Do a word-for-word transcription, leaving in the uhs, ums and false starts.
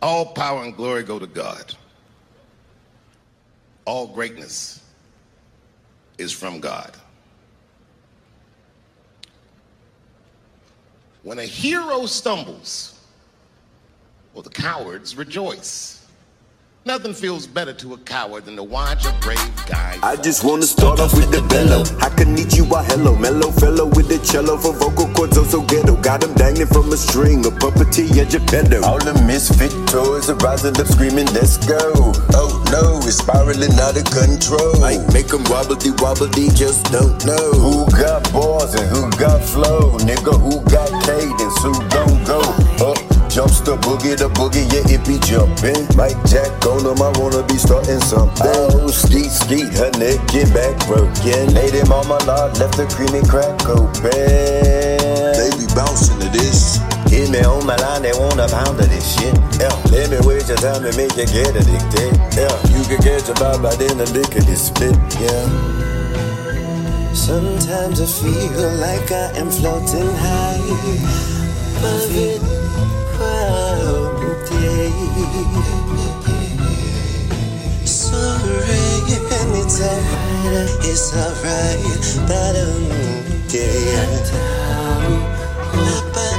All power and glory go to God. All greatness is from God. When a hero stumbles, well, the cowards rejoice. Nothing feels better to a coward than to watch a brave guy. I just want to start off with the bellow. I can need you by hello. Mellow fellow with the cello for vocal cords, also ghetto. Got him dangling from a string, a puppeteer, Geppetto. All the misfit toys are rising up screaming, let's go. Oh no, it's spiraling out of control. Like make them wobbledy wobbledy, just don't know. Who got bars and who got flow? Nigga, who got cadence, who don't go? Up. Jumps the boogie, the boogie, yeah, it be jumping. Mike Jack on him, I wanna be starting something. Oh, skeet, skeet, her neck get back broken. Lady mama lot, left the cream and crack open. They be bouncing to this. Hit me on my line, they want a pound of this shit. Yeah, let me waste your time and make you get addicted. Yeah, you can get your vibe by then the liquor is spit, yeah. Sometimes I feel like I am floating high. But it sorry, and it's alright, it's alright, but I'm dead.